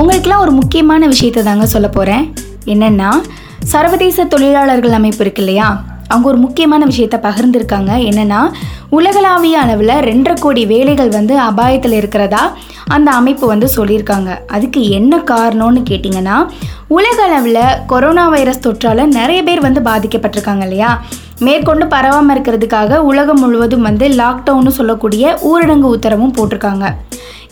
உங்களுக்கெல்லாம் ஒரு முக்கியமான விஷயத்தை தாங்க சொல்ல போகிறேன். என்னென்னா, சர்வதேச தொழிலாளர்கள் அமைப்பு இருக்கு இல்லையா, அவங்க ஒரு முக்கியமான விஷயத்தை பகிர்ந்துருக்காங்க. என்னென்னா, உலகளாவிய அளவில் 2.5 கோடி வேலைகள் அபாயத்தில் இருக்கிறதா அந்த அமைப்பு சொல்லியிருக்காங்க. அதுக்கு என்ன காரணம்னு கேட்டிங்கன்னா, உலக அளவில் கொரோனா வைரஸ் தொற்றால் நிறைய பேர் பாதிக்கப்பட்டிருக்காங்க இல்லையா. மேற்கொண்டு பரவாமல் இருக்கிறதுக்காக உலகம் முழுவதும் லாக்டவுன்னு சொல்லக்கூடிய ஊரடங்கு உத்தரவும் போட்டிருக்காங்க.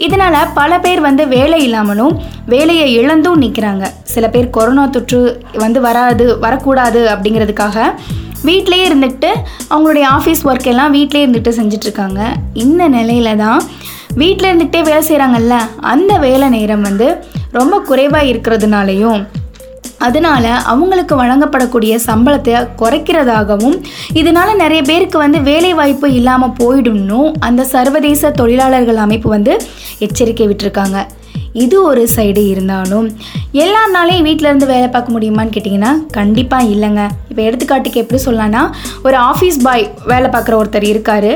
இதனால் பல பேர் வேலை இல்லாமலும் வேலையை இழந்தும் நிற்கிறாங்க. சில பேர் கொரோனா தொற்று வரக்கூடாது அப்படிங்கிறதுக்காக வீட்டிலேயே இருந்துக்கிட்டு அவங்களுடைய ஆஃபீஸ் ஒர்க் எல்லாம் வீட்டிலே இருந்துகிட்டு செஞ்சிட்ருக்காங்க. இந்த நிலையில தான் வீட்டில் இருந்துக்கிட்டே வேலை செய்கிறாங்கல்ல, அந்த வேலை நேரம் ரொம்ப குறைவாக இருக்கிறதுனாலையும் அதனால் அவங்களுக்கு வழங்கப்படக்கூடிய சம்பளத்தை குறைக்கிறதாகவும் இதனால் நிறைய பேருக்கு வேலைவாய்ப்பு இல்லாமல் போயிடும்னு அந்த சர்வதேச தொழிலாளர்கள் அமைப்பு எச்சரிக்கை விட்டுருக்காங்க. இது ஒரு சைடு இருந்தாலும் எல்லாருனாலையும் வீட்டிலேருந்து வேலை பார்க்க முடியுமான்னு கேட்டிங்கன்னா கண்டிப்பாக இல்லைங்க. இப்போ எடுத்துக்காட்டுக்கு எப்படி சொல்லலான்னா, ஒரு ஆஃபீஸ் பாய் வேலை பார்க்குற ஒருத்தர் இருக்கார்.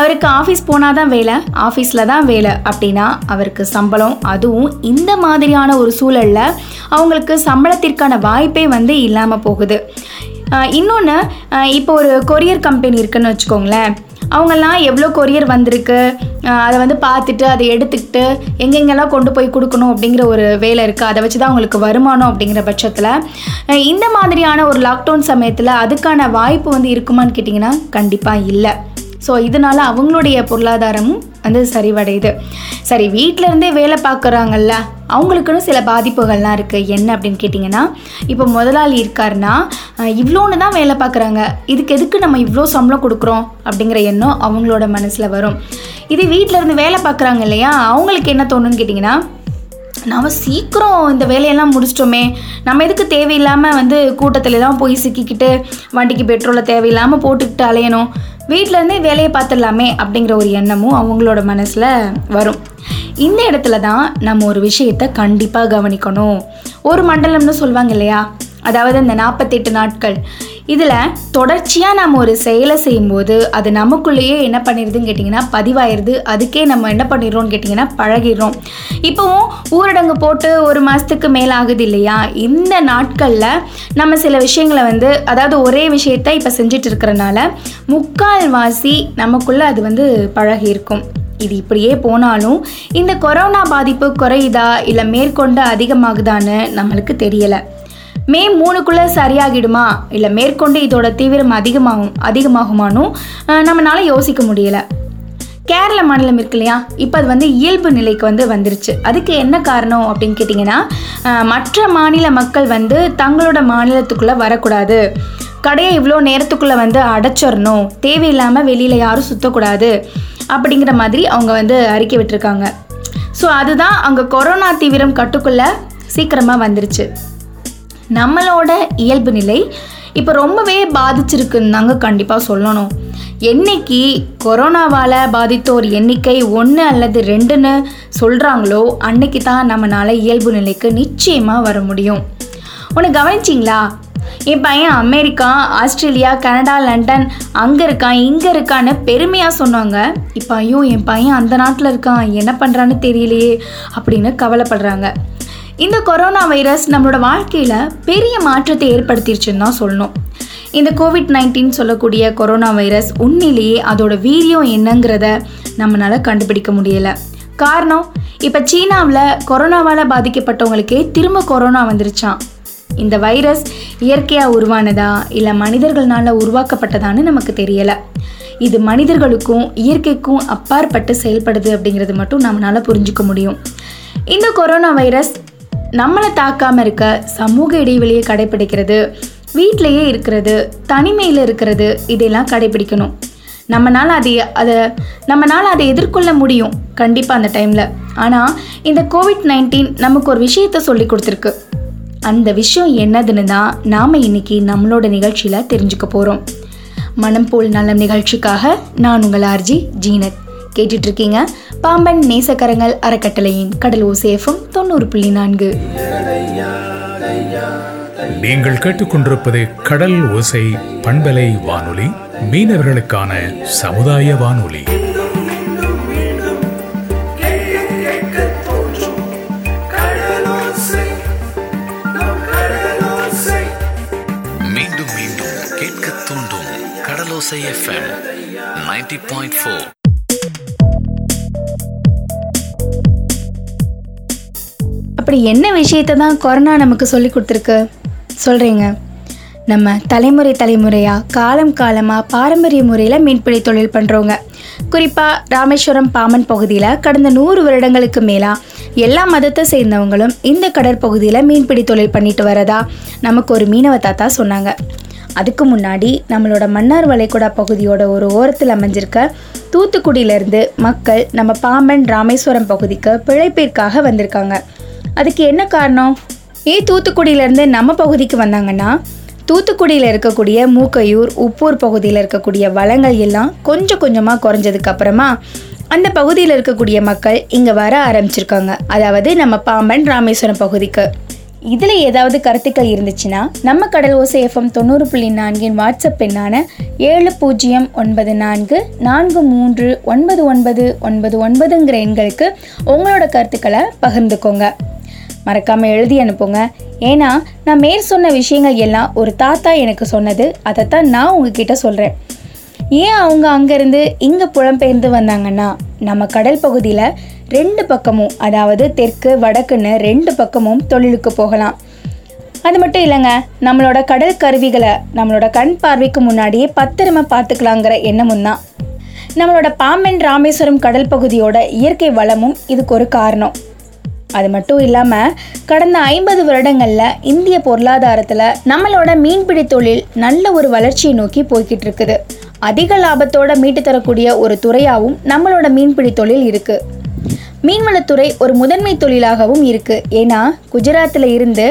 அவருக்கு ஆஃபீஸ் போனால் தான் வேலை, ஆஃபீஸில் தான் வேலை அப்படின்னா அவருக்கு சம்பளம், அதுவும் இந்த மாதிரியான ஒரு சூழலில் அவங்களுக்கு சம்பளத்திற்கான வாய்ப்பே இல்லாமல் போகுது. இன்னொன்று, இப்போ ஒரு கொரியர் கம்பெனி இருக்குதுன்னு வச்சுக்கோங்களேன். அவங்கெல்லாம் எவ்வளோ கொரியர் வந்திருக்கு அதை பார்த்துட்டு அதை எடுத்துக்கிட்டு எங்கெங்கெல்லாம் கொண்டு போய் கொடுக்கணும் அப்படிங்கிற ஒரு வேலை இருக்குது. அதை வச்சு தான் அவங்களுக்கு வருமானம். அப்படிங்கிற பட்சத்தில் இந்த மாதிரியான ஒரு லாக்டவுன் சமயத்தில் அதுக்கான வாய்ப்பு இருக்குமான்னு கேட்டிங்கன்னா கண்டிப்பாக இல்லை. ஸோ இதனால் அவங்களுடைய பொருளாதாரமும் சரிவடையுது. சரி, வீட்டிலருந்தே வேலை பார்க்குறாங்கல்ல, அவங்களுக்குன்னு சில பாதிப்புகள்லாம் இருக்குது. என்ன அப்படின்னு கேட்டிங்கன்னா, இப்போ முதலாளி இருக்காருன்னா இவ்வளோன்னு தான் வேலை பார்க்குறாங்க, இதுக்கு எதுக்கு நம்ம இவ்வளோ சம்பளம் கொடுக்குறோம் அப்படிங்கிற எண்ணம் அவங்களோட மனசில் வரும். இது வீட்டிலருந்து வேலை பார்க்குறாங்க இல்லையா, அவங்களுக்கு என்ன தோணுன்னு கேட்டிங்கன்னா, நாம் சீக்கிரம் இந்த வேலையெல்லாம் முடிச்சிட்டோமே, நம்ம எதுக்கு தேவையில்லாமல் கூட்டத்தில்தான் போய் சிக்கிக்கிட்டு வண்டிக்கு பெட்ரோலை தேவையில்லாமல் போட்டுக்கிட்டு அலையணும், வீட்டிலருந்தே வேலையை பார்த்துடலாமே அப்படிங்கிற ஒரு எண்ணமும் அவங்களோட மனசில் வரும். இந்த இடத்துல தான் நம்ம ஒரு விஷயத்தை கண்டிப்பாக கவனிக்கணும். ஒரு மண்டலம்னு சொல்லுவாங்க இல்லையா, அதாவது இந்த 48 நாட்கள், இதில் தொடர்ச்சியாக நம்ம ஒரு செயலை செய்யும்போது அது நமக்குள்ளேயே என்ன பண்ணிடுதுன்னு கேட்டிங்கன்னா பதிவாயிடுது. அதுக்கே நம்ம என்ன பண்ணிடுறோம்னு கேட்டிங்கன்னா பழகிடுறோம். இப்போவும் ஊரடங்கு போட்டு ஒரு மாதத்துக்கு மேலே ஆகுது இல்லையா, இந்த நாட்களில் நம்ம சில விஷயங்களை அதாவது ஒரே விஷயத்தை இப்போ செஞ்சிட்டு இருக்கிறனால முக்கால்வாசி நமக்குள்ளே அது பழகியிருக்கும். இது இப்படியே போனாலும் இந்த கொரோனா பாதிப்பு குறையுதா இல்லை மேற்கொண்டு அதிகமாகுதான்னு நம்மளுக்கு தெரியலை. மே 3க்குள்ளே சரியாகிடுமா இல்லை மேற்கொண்டு இதோட தீவிரம் அதிகமாகுமானும் நம்மளால யோசிக்க முடியலை. கேரள மாநிலம் இருக்கு இல்லையா, இப்போ அது இயல்பு நிலைக்கு வந்துருச்சு. அதுக்கு என்ன காரணம் அப்படின்னு கேட்டிங்கன்னா, மற்ற மாநில மக்கள் தங்களோட மாநிலத்துக்குள்ளே வரக்கூடாது, கடையை இவ்வளோ நேரத்துக்குள்ளே அடைச்சிடணும், தேவையில்லாமல் வெளியில் யாரும் சுற்றக்கூடாது அப்படிங்கிற மாதிரி அவங்க அறிக்கை விட்டுருக்காங்க. ஸோ அதுதான் அங்கே கொரோனா தீவிரம் கட்டுக்குள்ளே சீக்கிரமாக வந்துருச்சு. நம்மளோட இயல்பு நிலை இப்போ ரொம்பவே பாதிச்சிருக்குன்னு தாங்க கண்டிப்பாக சொல்லணும். என்னைக்கு கொரோனாவால் பாதித்தோர் எண்ணிக்கை 1 அல்லது 2ன்னு சொல்கிறாங்களோ அன்னைக்கு தான் நம்மளால் இயல்பு நிலைக்கு நிச்சயமாக வர முடியும். உன்னை கவனிச்சிங்களா, என் பையன் அமெரிக்கா, ஆஸ்திரேலியா, கனடா, லண்டன் அங்கே இருக்கான் இங்கே இருக்கான்னு பெருமையாக சொன்னாங்க. இப்போ ஐயோ என் பையன் அந்த நாட்டில் இருக்கான், என்ன பண்ணுறான்னு தெரியலையே அப்படின்னு கவலைப்படுறாங்க. இந்த கொரோனா வைரஸ் நம்மளோட வாழ்க்கையில் பெரிய மாற்றத்தை ஏற்படுத்திருச்சுன்னு தான் சொல்லணும். இந்த COVID-19 சொல்லக்கூடிய கொரோனா வைரஸ் உண்மையிலேயே அதோட வீரியம் என்னங்கிறத நம்மளால் கண்டுபிடிக்க முடியலை. காரணம், இப்போ சீனாவில் கொரோனாவால் பாதிக்கப்பட்டவங்களுக்கே திரும்ப கொரோனா வந்துருச்சான். இந்த வைரஸ் இயற்கையாக உருவானதா இல்லை மனிதர்களால் உருவாக்கப்பட்டதான்னு நமக்கு தெரியலை. இது மனிதர்களுக்கும் இயற்கைக்கும் அப்பாற்பட்டு செயல்படுது அப்படிங்கிறது மட்டும் நம்மளால் புரிஞ்சிக்க முடியும். இந்த கொரோனா வைரஸ் நம்மளை தாக்காமல் இருக்க சமூக இடைவெளியை கடைபிடிக்கிறது, வீட்டிலையே இருக்கிறது, தனிமையில் இருக்கிறது, இதெல்லாம் கடைபிடிக்கணும். நம்மளால் அதை எதிர்கொள்ள முடியும் கண்டிப்பாக அந்த டைமில். ஆனால் இந்த COVID-19 நமக்கு ஒரு விஷயத்தை சொல்லி கொடுத்துருக்கு. அந்த விஷயம் என்னதுன்னு தான் நாம் இன்றைக்கி நம்மளோட நிகழ்ச்சியில் தெரிஞ்சுக்க போகிறோம். மனம் போல் நலம் நிகழ்ச்சிக்காக நான் உங்கள் ஆர்ஜி ஜீனத். கேட்டுட்ருக்கீங்க பாம்பன் நேசக்கரங்கள் அறக்கட்டளையின் கடல் ஓசேஃபம் 90.4. நீங்கள் கேட்டுக்கொண்டிருப்பது கடல் ஓசை பண்பலை வானொலி, மீனவர்களுக்கான சமுதாய வானொலி. ஓசை FM 90.4. அப்படி என்ன விஷயத்தை தான் கொரோனா நமக்கு சொல்லி கொடுத்துருக்கு சொல்கிறீங்க? நம்ம தலைமுறை தலைமுறையாக காலம் காலமாக பாரம்பரிய முறையில் மீன்பிடி தொழில் பண்ணுறவங்க, குறிப்பாக ராமேஸ்வரம் பாம்பன் பகுதியில் கடந்த 100 வருடங்களுக்கு மேலாக எல்லா மதத்தை சேர்ந்தவங்களும் இந்த கடற்பகுதியில் மீன்பிடி தொழில் பண்ணிட்டு வரதா நமக்கு ஒரு மீனவ தாத்தா சொன்னாங்க. அதுக்கு முன்னாடி நம்மளோட மன்னார் வளைகுடா பகுதியோட ஒரு ஓரத்தில் அமைஞ்சிருக்க தூத்துக்குடியிலேருந்து மக்கள் நம்ம பாம்பன் ராமேஸ்வரம் பகுதிக்கு பிழைப்பிற்காக வந்திருக்காங்க. அதுக்கு என்ன காரணம்? தூத்துக்குடியிலேருந்து நம்ம பகுதிக்கு வந்தாங்கன்னா தூத்துக்குடியில் இருக்கக்கூடிய மூக்கையூர் உப்பூர் பகுதியில் இருக்கக்கூடிய வளங்கள் எல்லாம் கொஞ்சம் கொஞ்சமாக குறைஞ்சதுக்கப்புறமா அந்த பகுதியில் இருக்கக்கூடிய மக்கள் இங்கே வர ஆரம்பிச்சிருக்காங்க. அதாவது நம்ம பாம்பன் ராமேஸ்வரம் பகுதிக்கு. இதில் ஏதாவது கருத்துக்கள் இருந்துச்சுன்னா நம்ம கடல் ஓசை FM 90.4 வாட்ஸ்அப் எண்ணான 7094 439999 எண்களுக்கு உங்களோட கருத்துக்களை பகிர்ந்துக்கோங்க. மறக்காமல் எழுதி அனுப்புங்க. ஏன்னா நான் மேற்சொன்ன விஷயங்கள் எல்லாம் ஒரு தாத்தா எனக்கு சொன்னது, அதைத்தான் நான் உங்ககிட்ட சொல்கிறேன். ஏன் அவங்க அங்கேருந்து இங்கே புலம்பெயர்ந்து வந்தாங்கன்னா, நம்ம கடல் பகுதியில் 2 பக்கமும், அதாவது தெற்கு வடக்குன்னு 2 பக்கமும் தொழிலுக்கு போகலாம். அது மட்டும் இல்லைங்க, நம்மளோட கடல் கருவிகளை நம்மளோட கண் பார்வைக்கு முன்னாடியே பத்திரமா பார்த்துக்கலாங்கிற எண்ணமும் தான். நம்மளோட பாம்பன் ராமேஸ்வரம் கடல் பகுதியோட இயற்கை வளமும் இதுக்கு ஒரு காரணம். அது மட்டும் இல்லாமல் கடந்த 50 வருடங்களில் இந்திய பொருளாதாரத்தில் நம்மளோட மீன்பிடி தொழில் நல்ல ஒரு வளர்ச்சியை நோக்கி போய்கிட்டு இருக்குது. அதிக லாபத்தோடு மீட்டு தரக்கூடிய ஒரு துறையாகவும் நம்மளோட மீன்பிடி தொழில் இருக்குது. மீன்வளத்துறை ஒரு முதன்மை தொழிலாகவும் இருக்குது. ஏன்னா குஜராத்தில் இருந்து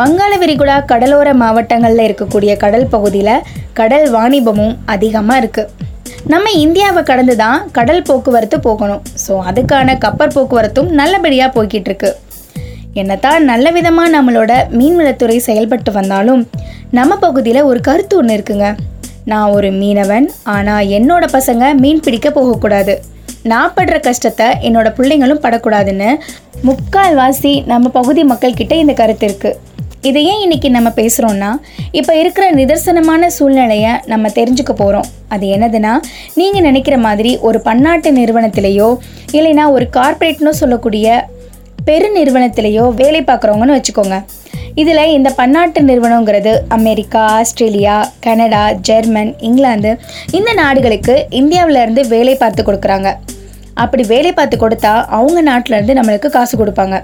வங்காள விரிகுடா கடலோர மாவட்டங்களில் இருக்கக்கூடிய கடல் பகுதியில் கடல் வாணிபமும் அதிகமாக இருக்குது. நம்ம இந்தியாவை கடந்து தான் கடல் போக்குவரத்து போகணும். ஸோ அதுக்கான கப்பல் போக்குவரத்தும் நல்லபடியாக போய்கிட்டு இருக்கு. என்னத்தான் நல்ல விதமாக நம்மளோட மீன்வளத்துறை செயல்பட்டு வந்தாலும் நம்ம பகுதியில் ஒரு கருத்து ஒன்று இருக்குங்க. நான் ஒரு மீனவன், ஆனால் என்னோட பசங்க மீன் பிடிக்க போகக்கூடாது, நான் படுற கஷ்டத்தை என்னோட பிள்ளைங்களும் படக்கூடாதுன்னு முக்கால்வாசி நம்ம பகுதி மக்கள்கிட்ட இந்த கருத்து இருக்குது. இதை ஏன் இன்றைக்கி நம்ம பேசுகிறோன்னா, இப்போ இருக்கிற நிதர்சனமான சூழ்நிலையை நம்ம தெரிஞ்சுக்க போகிறோம். அது என்னதுன்னா, நீங்கள் நினைக்கிற மாதிரி ஒரு பன்னாட்டு நிறுவனத்திலேயோ இல்லைன்னா ஒரு கார்ப்பரேட்னு சொல்லக்கூடிய பெருநிறுவனத்திலேயோ வேலை பார்க்குறவங்கன்னு வச்சுக்கோங்க. இதில் இந்த பன்னாட்டு நிறுவனங்கிறது America, Australia, Canada, German, England இந்த நாடுகளுக்கு இந்தியாவிலேருந்து வேலை பார்த்து கொடுக்குறாங்க. அப்படி வேலை பார்த்து கொடுத்தா அவங்க நாட்டிலேருந்து நம்மளுக்கு காசு கொடுப்பாங்க.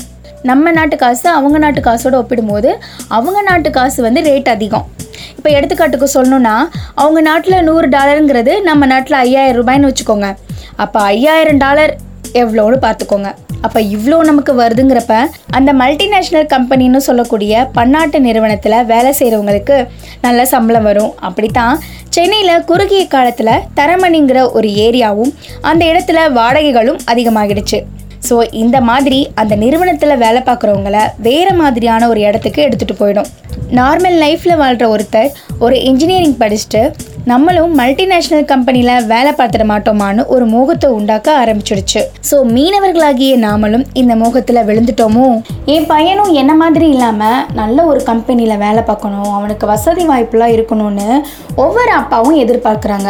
நம்ம நாட்டு காசு அவங்க நாட்டு காசோடு ஒப்பிடும்போது அவங்க நாட்டு காசு வந்து ரேட் அதிகம். இப்போ எடுத்துக்காட்டுக்கு சொல்லணுன்னா, அவங்க நாட்டில் $100 நம்ம நாட்டில் 5000 ரூபாய்ன்னு வச்சுக்கோங்க. அப்போ $5000 எவ்வளோன்னு பார்த்துக்கோங்க. அப்போ இவ்வளோ நமக்கு வருதுங்கிறப்ப அந்த மல்டிநேஷ்னல் கம்பெனின்னு சொல்லக்கூடிய பன்னாட்டு நிறுவனத்தில் வேலை செய்கிறவங்களுக்கு நல்ல சம்பளம் வரும். அப்படித்தான் சென்னையில் குறுகிய காலத்தில் தரமணிங்கிற ஒரு ஏரியாவும் அந்த இடத்துல வாடகைகளும் அதிகமாகிடுச்சு. ஸோ இந்த மாதிரி அந்த நிறுவனத்தில் வேலை பார்க்குறவங்கள வேறு மாதிரியான ஒரு இடத்துக்கு எடுத்துகிட்டு போயிடும். நார்மல் லைஃப்பில் வாழ்கிற ஒருத்தர் ஒரு இன்ஜினியரிங் படிச்சுட்டு நம்மளும் மல்டிநேஷ்னல் கம்பெனியில் வேலை பார்த்துட மாட்டோமான்னு ஒரு மோகத்தை உண்டாக்க ஆரம்பிச்சிடுச்சு. ஸோ மீனவர்களாகிய நாமளும் இந்த மோகத்தில் விழுந்துட்டோமோ? என் பையனும் என்ன மாதிரி இல்லாமல் நல்ல ஒரு கம்பெனியில் வேலை பார்க்கணும், அவனுக்கு வசதி வாய்ப்புலாம் இருக்கணும்னு ஒவ்வொரு அப்பாவும் எதிர்பார்க்குறாங்க.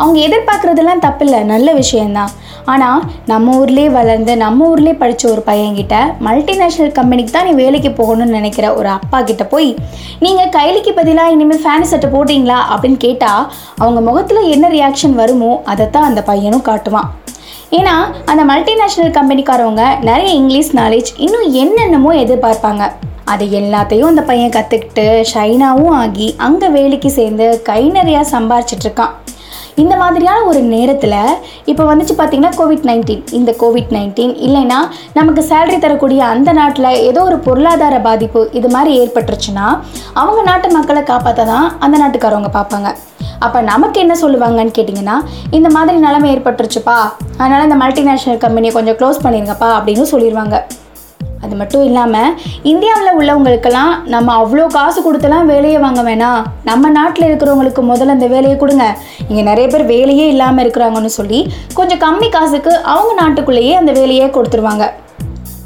அவங்க எதிர்பார்க்குறதுலாம் தப்பில்லை, நல்ல விஷயந்தான். ஆனால் நம்ம ஊர்லேயே வளர்ந்து நம்ம ஊர்லேயே படித்த ஒரு பையன்கிட்ட மல்டிநேஷ்னல் கம்பெனிக்கு தான் நீ வேலைக்கு போகணும்னு நினைக்கிற ஒரு அப்பா கிட்ட போய் நீங்கள் கைலிக்கு பதிலாக இனிமேல் ஃபேன் சட்டை போட்டிங்களா அப்படின்னு கேட்டால் அவங்க முகத்தில் என்ன ரியாக்ஷன் வருமோ அதைத்தான் அந்த பையனும் காட்டுவான். ஏன்னா அந்த மல்டிநேஷ்னல் கம்பெனிக்காரவங்க நிறைய இங்கிலீஷ் நாலேஜ் இன்னும் என்னென்னமோ எதிர்பார்ப்பாங்க. அது எல்லாத்தையும் அந்த பையன் கற்றுக்கிட்டு ஷைனாகவும் ஆகி அங்கே வேலைக்கு சேர்ந்து கை நிறையா சம்பாரிச்சிட்ருக்கான். இந்த மாதிரியான ஒரு நேரத்தில் இப்போ வந்துச்சு பார்த்திங்கன்னா COVID-19. இந்த COVID-19 இல்லைன்னா நமக்கு சேலரி தரக்கூடிய அந்த நாட்டில் ஏதோ ஒரு பொருளாதார பாதிப்பு இது மாதிரி ஏற்பட்டுருச்சுன்னா அவங்க நாட்டு மக்களை காப்பாற்ற தான் அந்த நாட்டுக்காரவங்க பார்ப்பாங்க. அப்போ நமக்கு என்ன சொல்லுவாங்கன்னு கேட்டிங்கன்னா, இந்த மாதிரி நிலைமை ஏற்பட்டுருச்சுப்பா, அதனால் இந்த மல்டிநேஷ்னல் கம்பெனியை கொஞ்சம் க்ளோஸ் பண்ணிடுங்கப்பா அப்படின்னு சொல்லிடுவாங்க. அது மட்டும் இல்லாமல் இந்தியாவில் உள்ளவங்களுக்கெல்லாம் நம்ம அவ்வளோ காசு கொடுத்தலாம் வேலையை வாங்க வேணாம், நம்ம நாட்டில் இருக்கிறவங்களுக்கு முதல்ல அந்த வேலையை கொடுங்க, இங்கே நிறைய பேர் வேலையே இல்லாமல் இருக்கிறாங்கன்னு சொல்லி கொஞ்சம் கம்மி காசுக்கு அவங்க நாட்டுக்குள்ளேயே அந்த வேலையே கொடுத்துருவாங்க.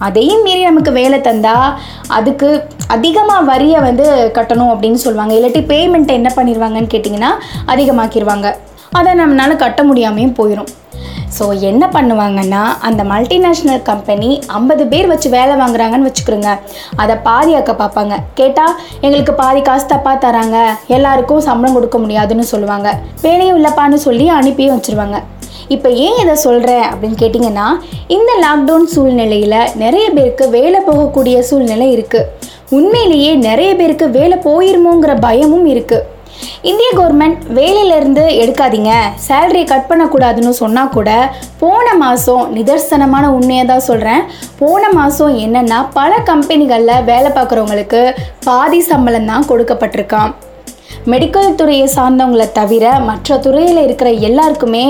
அதையும் மீறி நமக்கு வேலை தந்தால் அதுக்கு அதிகமாக வரியை வந்து கட்டணும் அப்படின்னு சொல்லுவாங்க. இல்லாட்டி பேமெண்ட்டை என்ன பண்ணிடுவாங்கன்னு கேட்டிங்கன்னா அதிகமாக்கிடுவாங்க. அதை நம்மளால் கட்ட முடியாமையும் போயிடும். ஸோ என்ன பண்ணுவாங்கன்னா, அந்த மல்டிநேஷ்னல் கம்பெனி 50 பேர் வச்சு வேலை வாங்குறாங்கன்னு வச்சுக்கிறோங்க, அதை பாதியாக்க பார்ப்பாங்க. கேட்டால் எங்களுக்கு பாதி காசு தப்பாக தராங்க, எல்லாருக்கும் சம்பளம் கொடுக்க முடியாதுன்னு சொல்லுவாங்க. வேலையும் இல்லைப்பான்னு சொல்லி அனுப்பியும் வச்சுருவாங்க. இப்போ ஏன் இதை சொல்கிறேன் அப்படின்னு கேட்டிங்கன்னா, இந்த லாக்டவுன் சூழ்நிலையில் நிறைய பேருக்கு வேலை போகக்கூடிய சூழ்நிலை இருக்குது. உண்மையிலேயே நிறைய பேருக்கு வேலை போயிருமோங்கிற பயமும் இருக்குது. இந்திய கவர்மெண்ட் வேலையிலேருந்து எடுக்காதீங்க, சேலரியை கட் பண்ணக்கூடாதுன்னு சொன்னால் கூட, போன மாதம் நிதர்சனமான உண்மையை தான் சொல்கிறேன், போன மாதம் என்னென்னா பல கம்பெனிகளில் வேலை பார்க்குறவங்களுக்கு பாதி சம்பளம் தான் கொடுக்கப்பட்டிருக்கான். மெடிக்கல் துறையை சார்ந்தவங்களை தவிர மற்ற துறையில் இருக்கிற எல்லாருக்குமே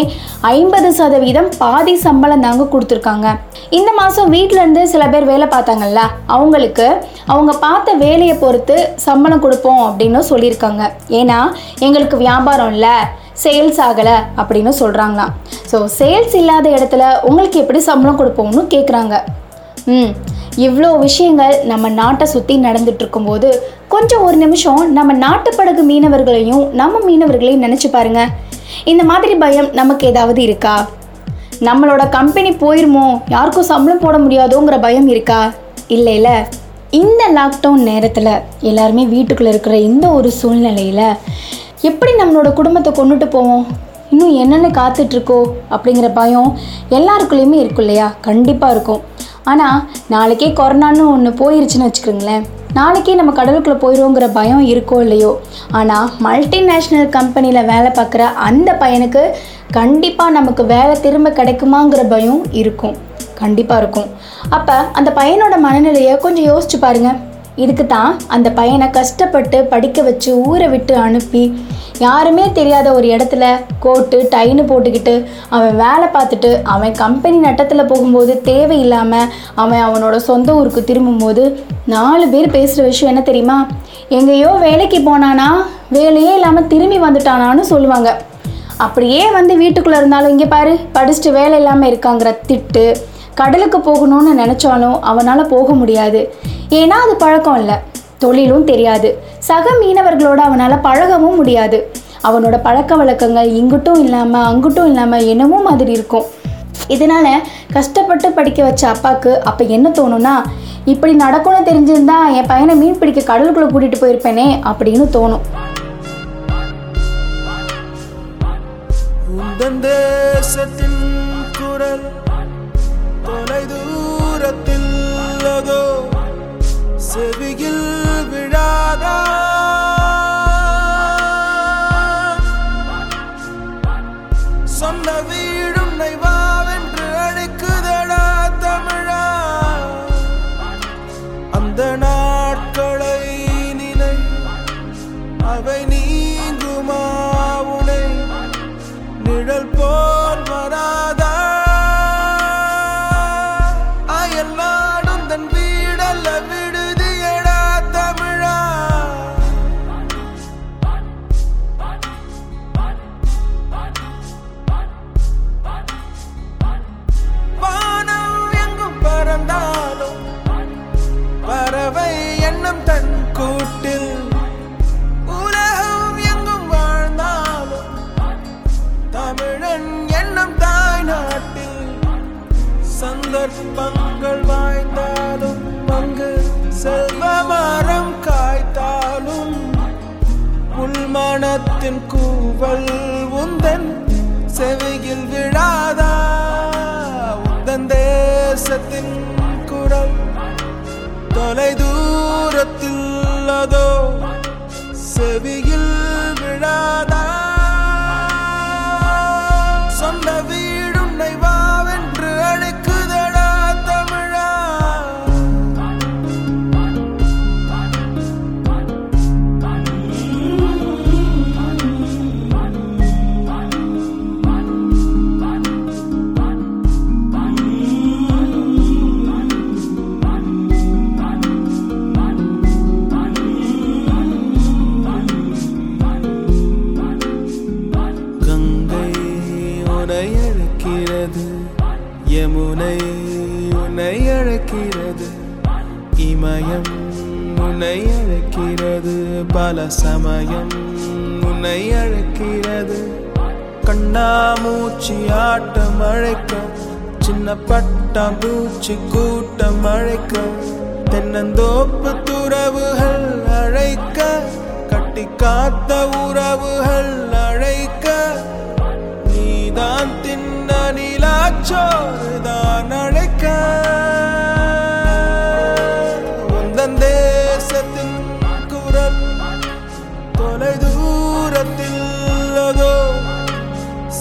50% பாதி சம்பளம் தாங்க கொடுத்துருக்காங்க. இந்த மாதம் வீட்டிலேருந்து சில பேர் வேலை பார்த்தாங்கல்ல, அவங்களுக்கு அவங்க பார்த்த வேலையை பொறுத்து சம்பளம் கொடுப்போம் அப்படின்னு சொல்லியிருக்காங்க. ஏன்னா எங்களுக்கு வியாபாரம் இல்லை, சேல்ஸ் ஆகலை அப்படின்னு சொல்கிறாங்களாம். ஸோ சேல்ஸ் இல்லாத இடத்துல உங்களுக்கு எப்படி சம்பளம் கொடுப்போம்னு கேட்குறாங்க. இவ்வளோ விஷயங்கள் நம்ம நாட்டை சுற்றி நடந்துகிட்ருக்கும்போது கொஞ்சம் ஒரு நிமிஷம் நம்ம நாட்டுப்படகு மீனவர்களையும் நம்ம மீனவர்களையும் நினச்சி பாருங்கள். இந்த மாதிரி பயம் நமக்கு ஏதாவது இருக்கா? நம்மளோட கம்பெனி போயிருமோ, யாருக்கும் சம்பளம் போட முடியாதோங்கிற பயம் இருக்கா? இல்லைல்ல. இந்த லாக்டவுன் நேரத்தில் எல்லாருமே வீட்டுக்குள்ளே இருக்கிற இந்த ஒரு சூழ்நிலையில் எப்படி நம்மளோட குடும்பத்தை கொண்டுட்டு போவோம், இன்னும் என்னென்ன காத்துட்ருக்கோ அப்படிங்கிற பயம் எல்லாருக்குள்ளேயுமே இருக்கும் இல்லையா? கண்டிப்பாக இருக்கும். ஆனால் நாளைக்கே கொரோனான்னு ஒன்று போயிருச்சுன்னு வச்சுக்கோங்களேன், நாளைக்கே நம்ம கடலுக்குள்ளே போயிடுவோங்கிற பயம் இருக்கோ இல்லையோ, ஆனால் மல்டிநேஷ்னல் கம்பெனியில் வேலை பார்க்குற அந்த பையனுக்கு கண்டிப்பாக நமக்கு வேலை திரும்ப கிடைக்குமாங்கிற பயம் இருக்கும், கண்டிப்பாக இருக்கும். அப்போ அந்த பையனோட மனநிலையை கொஞ்சம் யோசிச்சு பாருங்கள். இதுக்கு தான் அந்த பையனை கஷ்டப்பட்டு படிக்க வச்சு ஊரை விட்டு அனுப்பி யாருமே தெரியாத ஒரு இடத்துல கோட்டு டைன்னு போட்டுக்கிட்டு அவன் வேலை பார்த்துட்டு அவன் கம்பெனி நட்டத்தில் போகும்போது தேவையில்லாமல் அவன் அவனோட சொந்த ஊருக்கு திரும்பும்போது 4 பேர் பேசுகிற விஷயம் என்ன தெரியுமா? எங்கேயோ வேலைக்கு போனானா, வேலையே இல்லாமல் திரும்பி வந்துட்டானான்னு சொல்லுவாங்க. அப்படியே வந்து வீட்டுக்குள்ளே இருந்தாலும் இங்கே பாரு படிச்சுட்டு வேலை இல்லாமல் இருக்காங்கிற திட்டு. கடலுக்கு போகணும்னு நினச்சாலும் அவனால் போக முடியாது, ஏன்னா அது பழக்கம் இல்லை, தொழிலும் தெரியாது, சக மீனவர்களோடு அவனால் பழகவும் முடியாது. அவனோட பழக்க வழக்கங்கள் இங்கிட்டும் இல்லாமல் அங்கிட்டும் இல்லாமல் என்னமோ மாதிரி இருக்கும். இதனால் கஷ்டப்பட்டு படிக்க வச்ச அப்பாவுக்கு அப்போ என்ன தோணும்னா, இப்படி நடக்கும்னு தெரிஞ்சிருந்தா என் பையனை மீன் பிடிக்க கடலுக்குள்ளே கூட்டிகிட்டு போயிருப்பேனே அப்படின்னு தோணும். செவியில் விழாதா சொந்த வீடும் நைவாவென்று அழைக்குதடா தமிழா, அந்த நாட்களை நினை, அவை நீங்குமா உனை, நிழல் போல் வராதா அயல்வாடும் தன் வீடல்ல பறவை எண்ணம் தன் கூட்டில் உலகம் எங்கும் வாழ்ந்தாலும் தமிழன் எண்ணம் தாய் நாட்டில் சந்தர்ப்பங்கள் வாய்ந்தாலும் அங்கு செல்வ மரம் காய்த்தாலும் உள்மனத்தின் கூவல் உந்தன் செவியில் விழாதா உந்தன் தேசத்தின் குரல் தொலை தூரத்தில் அதோ செவியில் விழாதா சொந்த வீடும் நைவாவென்று அழைக்குதடா தமிழா. யமுனை உன்னை அழைக்கிறது, இமயம் உன்னை அழைக்கிறது, பல சமயம் உன்னை அழைக்கிறது, கண்ணா மூச்சி ஆட்டம் அழைக்க, சின்ன பட்டாம்பூச்சி கூட்டம் அழைக்க, தென்னந்தோப்பு துறவுகள் அழைக்க, கட்டி காத்த உறவுகள் அழைக்க, நீதான் தின்ன நிலாச்சோறுதான் அழைக்க, உந்தன் தேசத்தின் குரல் தொலை தூரத்தில் அதோ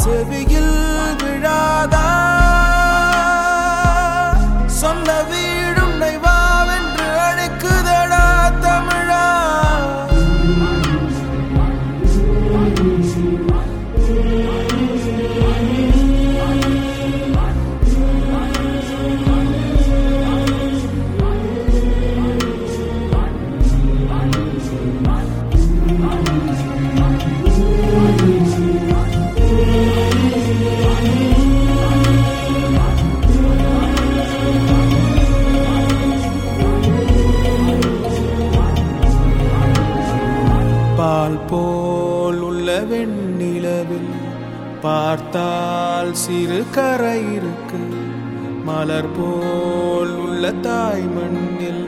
செவியில் விழாதா சொந்த வீடும் நைவாவென்று அழைக்குதடா தமிழா. பால் போல் உள்ள வெண்ணிலவில் பார்த்தால் சிறு கரை இருக்கு, மலர் போல் உள்ள தாய் மண்ணில்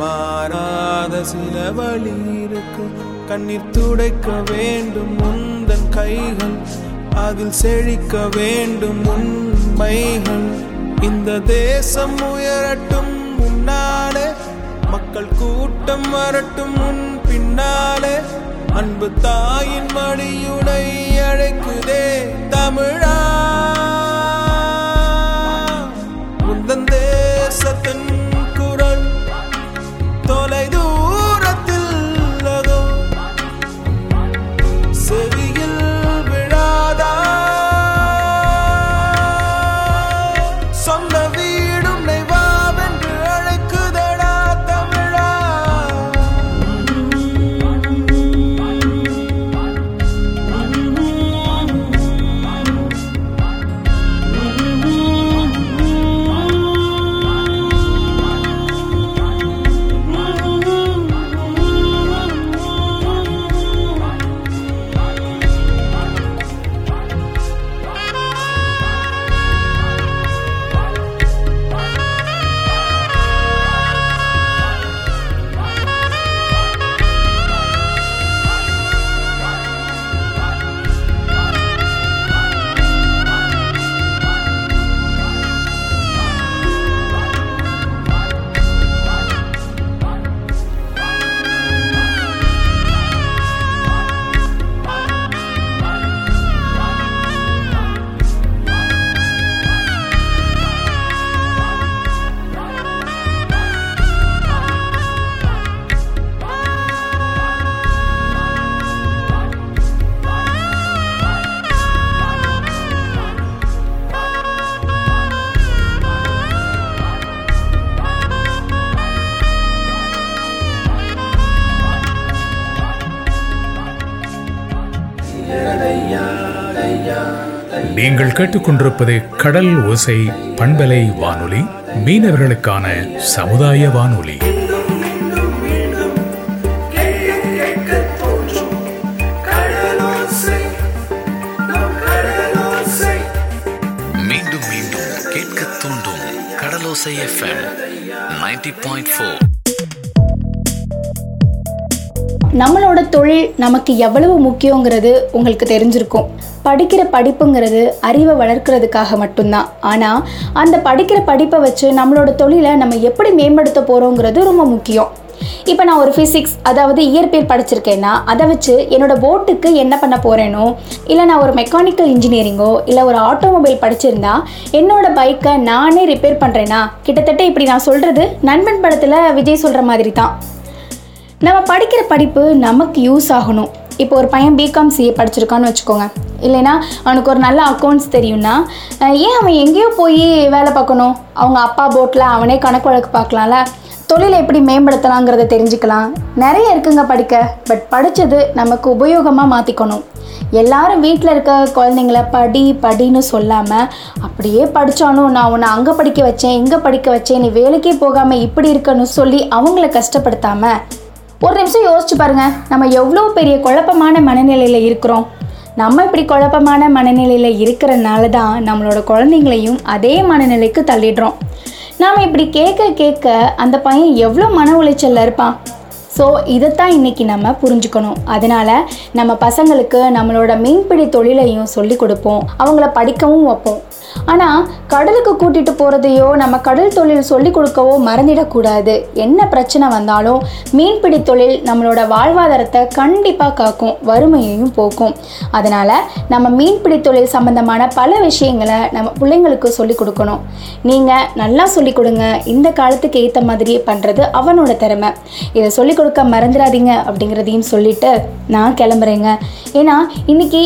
மாறாத சில வழி இருக்கு. கண்ணீர் துடைக்க வேண்டும் உந்தன் கைகள், அதில் செழிக்க வேண்டும் உண்மைகள். இந்த தேசம் உயரட்டும் முன்னாலே, மக்கள் கூட்டம் வரட்டும் முன் பின்னாலே, அன்பு தாயின் மடியுடை அழைக்குதே தமிழா. உந்தன் தேசத்தின் குரல் தொலை தூரத்தில் அதோ செவியில் விழாதா சொந்த வீடும் நைவாவென்று அழைக்குதடா தமிழா. நீங்கள் கேட்டுக்கொண்டிருப்பது கடல் ஓசை பண்பலை வானொலி, மீனவர்களுக்கான சமுதாய வானொலி. மீண்டும் மீண்டும் கேட்க தூண்டும் கடலோசை FM 90.4. நம்மளோட தொழில் நமக்கு எவ்வளவு முக்கியங்கிறது உங்களுக்கு தெரிஞ்சிருக்கும். படிக்கிற படிப்புங்கிறது அறிவை வளர்க்குறதுக்காக மட்டும்தான். ஆனால் அந்த படிக்கிற படிப்பை வச்சு நம்மளோட தொழிலை நம்ம எப்படி மேம்படுத்த போகிறோங்கிறது ரொம்ப முக்கியம். இப்போ நான் ஒரு ஃபிசிக்ஸ், அதாவது இயற்பியல் படிச்சிருக்கேன்னா அதை வச்சு என்னோடய போட்டுக்கு என்ன பண்ண போகிறேனோ, இல்லை நான் ஒரு மெக்கானிக்கல் இன்ஜினியரிங்கோ இல்லை ஒரு ஆட்டோமொபைல் படிச்சிருந்தா என்னோடய பைக்கை நானே ரிப்பேர் பண்ணுறேன்னா, கிட்டத்தட்ட இப்படி நான் சொல்கிறது நண்பன் படத்தில் விஜய் சொல்கிற மாதிரி தான். நம்ம படிக்கிற படிப்பு நமக்கு யூஸ் ஆகணும். இப்போ ஒரு பையன் BCom CA படிச்சிருக்கான்னு வச்சுக்கோங்க, இல்லைனா அவனுக்கு ஒரு நல்ல அக்கௌண்ட்ஸ் தெரியும்னா ஏன் அவன் எங்கேயோ போய் வேலை பார்க்கணும்? அவங்க அப்பா போட்டில் அவனே கணக்கு வழக்கு பார்க்கலாம்ல. தொழிலை எப்படி மேம்படுத்தலாங்கிறத தெரிஞ்சுக்கலாம். நிறைய இருக்குங்க படிக்க, பட் படித்தது நமக்கு உபயோகமாக மாற்றிக்கணும். எல்லாரும் வீட்டில் இருக்க குழந்தைங்கள படி படின்னு சொல்லாமல், அப்படியே படித்தாலும் நான் உன்னை அங்கே படிக்க வச்சேன் இங்கே படிக்க வச்சேன் நீ வேலைக்கே போகாமல் இப்படி இருக்கன்னு சொல்லி அவங்கள கஷ்டப்படுத்தாமல் ஒரு நிமிஷம் யோசிச்சு பாருங்கள், நம்ம எவ்வளோ பெரிய குழப்பமான மனநிலையில் இருக்கிறோம். நம்ம இப்படி குழப்பமான மனநிலையில் இருக்கிறனால தான் நம்மளோட குழந்தைங்களையும் அதே மனநிலைக்கு தள்ளிடுறோம். நாம் இப்படி கேட்க கேட்க அந்த பையன் எவ்வளோ மன உளைச்சலில் இருப்பான். ஸோ இதைத்தான் இன்றைக்கி நம்ம புரிஞ்சுக்கணும். அதனால் நம்ம பசங்களுக்கு நம்மளோட மீன்பிடி தொழிலையும் சொல்லி கொடுப்போம், அவங்கள படிக்கவும் வைப்போம். ஆனால் கடலுக்கு கூட்டிகிட்டு போகிறதையோ நம்ம கடல் தொழில் சொல்லி கொடுக்கவோ மறந்துடக்கூடாது. என்ன பிரச்சனை வந்தாலும் மீன்பிடி தொழில் நம்மளோட வாழ்வாதாரத்தை கண்டிப்பாக காக்கும், வறுமையையும் போக்கும். அதனால் நம்ம மீன்பிடி தொழில் சம்பந்தமான பல விஷயங்களை நம்ம பிள்ளைங்களுக்கு சொல்லி கொடுக்கணும். நீங்கள் நல்லா சொல்லிக் கொடுங்க. இந்த காலத்துக்கு ஏற்ற மாதிரியே பண்ணுறது அவனோட திறமை. இதை சொல்லிக் கொடுக்க மறந்துடாதீங்க அப்படிங்கிறதையும் சொல்லிவிட்டு நான் கிளம்புறேங்க. ஏன்னா இன்றைக்கி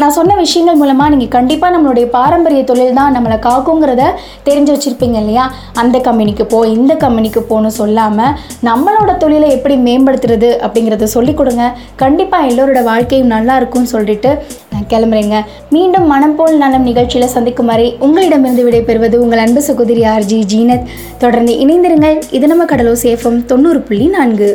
நான் சொன்ன விஷயங்கள் மூலமாக நீங்கள் கண்டிப்பாக நம்மளுடைய பாரம்பரிய தொழில் தான் நம்மளை காக்குங்கிறத தெரிஞ்சு வச்சுருப்பீங்க இல்லையா? அந்த கம்பெனிக்கு போ, இந்த கம்பெனிக்கு போன்னு சொல்லாமல் நம்மளோட தொழிலை எப்படி மேம்படுத்துறது அப்படிங்கிறத சொல்லிக் கொடுங்க. கண்டிப்பாக எல்லோரோட வாழ்க்கையும் நல்லாயிருக்கும்னு சொல்லிட்டு நான் கிளம்புறேங்க. மீண்டும் மனம் போல் நலம் நிகழ்ச்சியில் சந்திக்கும் வரை உங்களிடமிருந்து விடைபெறுவது உங்கள் அன்பு சகோதரி ஆர்ஜி ஜீனத். தொடர்ந்து இணைந்திருங்கள். இது நம்ம கடலோ சேஃபம் 90.4.